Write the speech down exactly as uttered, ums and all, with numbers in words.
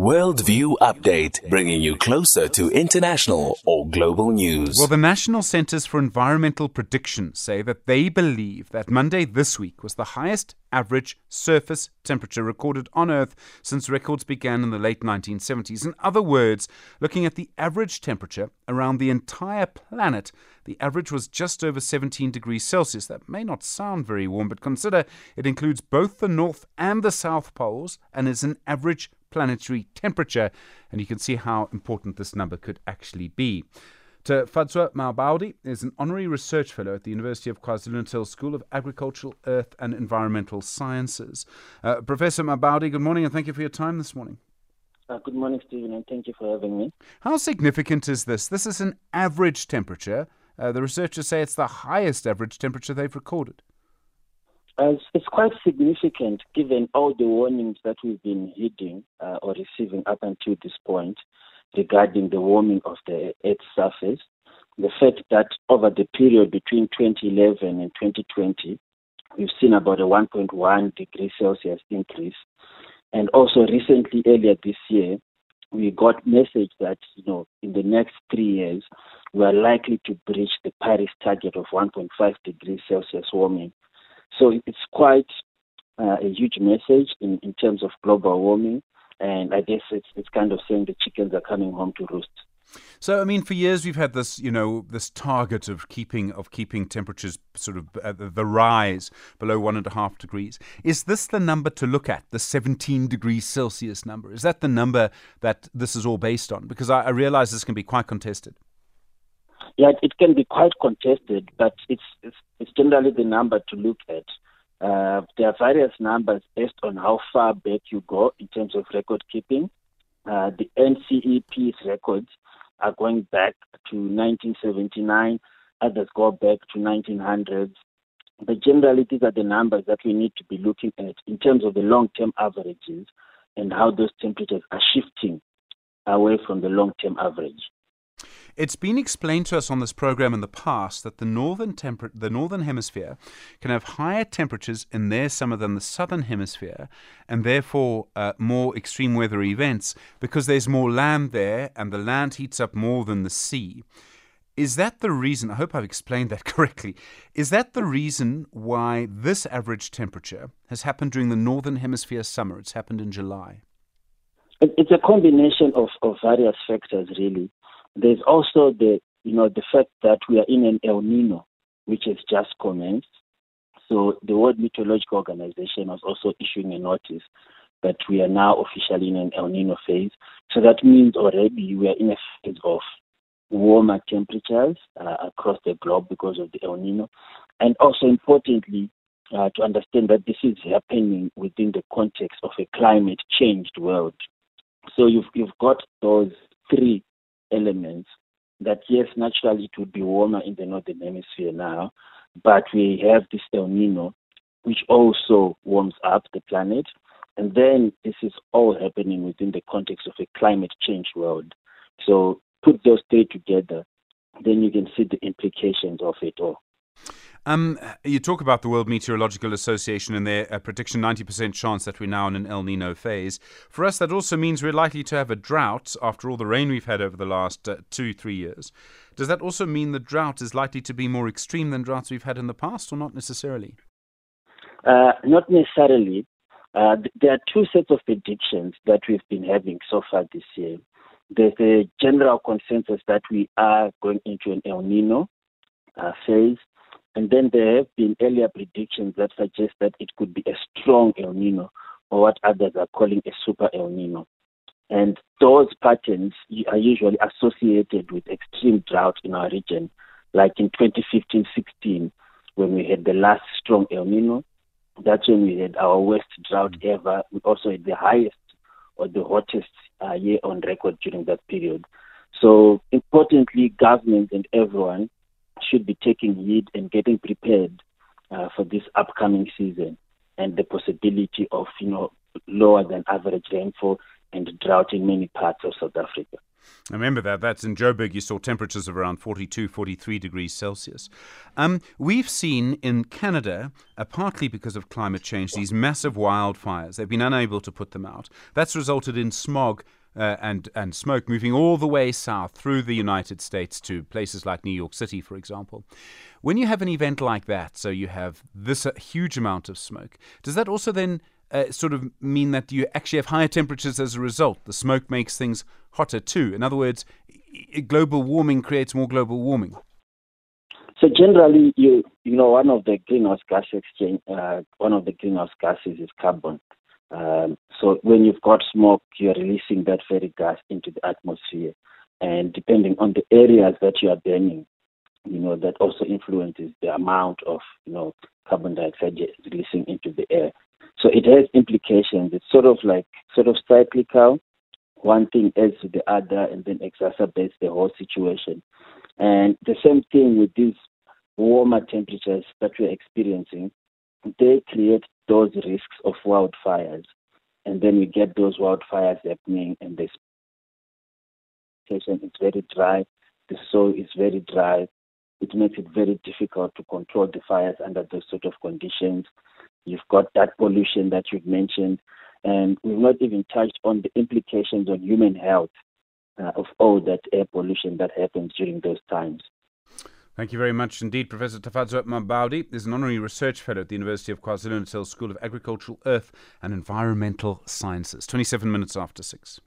Worldview Update, bringing you closer to international or global news. Well, the National Centers for Environmental Prediction say that they believe that Monday this week was the highest average surface temperature recorded on Earth since records began in the late nineteen seventies. In other words, looking at the average temperature around the entire planet, the average was just over seventeen degrees Celsius. That may not sound very warm, but consider it includes both the North and the South Poles and is an average planetary temperature, and you can see how important this number could actually be. Tafadzwa Mabhaudhi is an honorary research fellow at the University of KwaZulu-Natal School of Agricultural, Earth and Environmental Sciences. Uh, Professor Mabhaudhi, good morning and thank you for your time this morning. Uh, good morning, Stephen, and thank you for having me. How significant is this? This is an average temperature. Uh, the researchers say it's the highest average temperature they've recorded. Uh, it's quite significant given all the warnings that we've been heeding uh, or receiving up until this point regarding the warming of the Earth's surface. The fact that over the period between twenty eleven and twenty twenty, we've seen about a one point one degree Celsius increase. And also recently, earlier this year, we got message that, you know, in the next three years, we are likely to breach the Paris target of one point five degrees Celsius warming. So it's quite uh, a huge message in, in terms of global warming, and I guess it's it's kind of saying the chickens are coming home to roost. So I mean, for years we've had this, you know, this target of keeping of keeping temperatures sort of uh, the, the rise below one and a half degrees. Is this the number to look at? The seventeen degrees Celsius number, is that the number that this is all based on? Because I, I realise this can be quite contested. Yeah, it can be quite contested, but it's it's, it's generally the number to look at. Uh, there are various numbers based on how far back you go in terms of record keeping. Uh, the N C E P's records are going back to nineteen seventy-nine. Others go back to nineteen hundreds. But generally, these are the numbers that we need to be looking at in terms of the long-term averages and how those temperatures are shifting away from the long-term average. It's been explained to us on this program in the past that the northern temper- the northern hemisphere can have higher temperatures in their summer than the southern hemisphere, and therefore uh, more extreme weather events, because there's more land there and the land heats up more than the sea. Is that the reason, I hope I've explained that correctly, is that the reason why this average temperature has happened during the northern hemisphere summer? It's happened in July. It's a combination of, of various factors, really. There's also the, you know, the fact that we are in an El Niño, which has just commenced. So the World Meteorological Organization was also issuing a notice that we are now officially in an El Niño phase. So that means already we are in a phase of warmer temperatures uh, across the globe because of the El Niño. And also importantly, uh, to understand that this is happening within the context of a climate-changed world. So you've you've got those three elements that, yes, naturally it would be warmer in the northern hemisphere now, but we have this El Niño, which also warms up the planet. And then this is all happening within the context of a climate change world. So put those three together, then you can see the implications of it all. Um, you talk about the World Meteorological Association and their uh, prediction ninety percent chance that we're now in an El Niño phase. For us, that also means we're likely to have a drought after all the rain we've had over the last uh, two, three years. Does that also mean the drought is likely to be more extreme than droughts we've had in the past, or not necessarily? Uh, not necessarily. Uh, th- there are two sets of predictions that we've been having so far this year. There's a general consensus that we are going into an El Niño uh, phase. And then there have been earlier predictions that suggest that it could be a strong El Niño, or what others are calling a super El Niño. And those patterns are usually associated with extreme drought in our region, like in twenty fifteen sixteen, when we had the last strong El Niño. That's when we had our worst drought ever. We also had the highest or the hottest uh, year on record during that period. So importantly, government and everyone should be taking heed and getting prepared uh, for this upcoming season and the possibility of, you know, lower than average rainfall and drought in many parts of South Africa. Remember that. That's in Joburg. You saw temperatures of around forty-two, forty-three degrees Celsius. Um, we've seen in Canada, uh, partly because of climate change, these massive wildfires. They've been unable to put them out. That's resulted in smog uh, and, and smoke moving all the way south through the United States to places like New York City, for example. When you have an event like that, so you have this uh, huge amount of smoke, does that also then Uh, sort of mean that you actually have higher temperatures as a result? The smoke makes things hotter too. In other words, I- global warming creates more global warming. So generally, you you know, one of the greenhouse gas exchange, uh, one of the greenhouse gases is carbon. Um, so when you've got smoke, you're releasing that very gas into the atmosphere, and depending on the areas that you are burning, you know, that also influences the amount of you know carbon dioxide releasing into the air. So it has implications. It's sort of like sort of cyclical. One thing adds to the other and then exacerbates the whole situation. And the same thing with these warmer temperatures that we're experiencing, they create those risks of wildfires. And then we get those wildfires happening and the vegetation is very dry, the soil is very dry. It makes it very difficult to control the fires under those sort of conditions. You've got that pollution that you've mentioned, and we've not even touched on the implications on human health uh, of all that air pollution that happens during those times. Thank you very much indeed. Professor Tafadzwa Mabhaudhi is an honorary research fellow at the University of KwaZulu-Natal School of Agricultural, Earth and Environmental Sciences. twenty-seven minutes after six.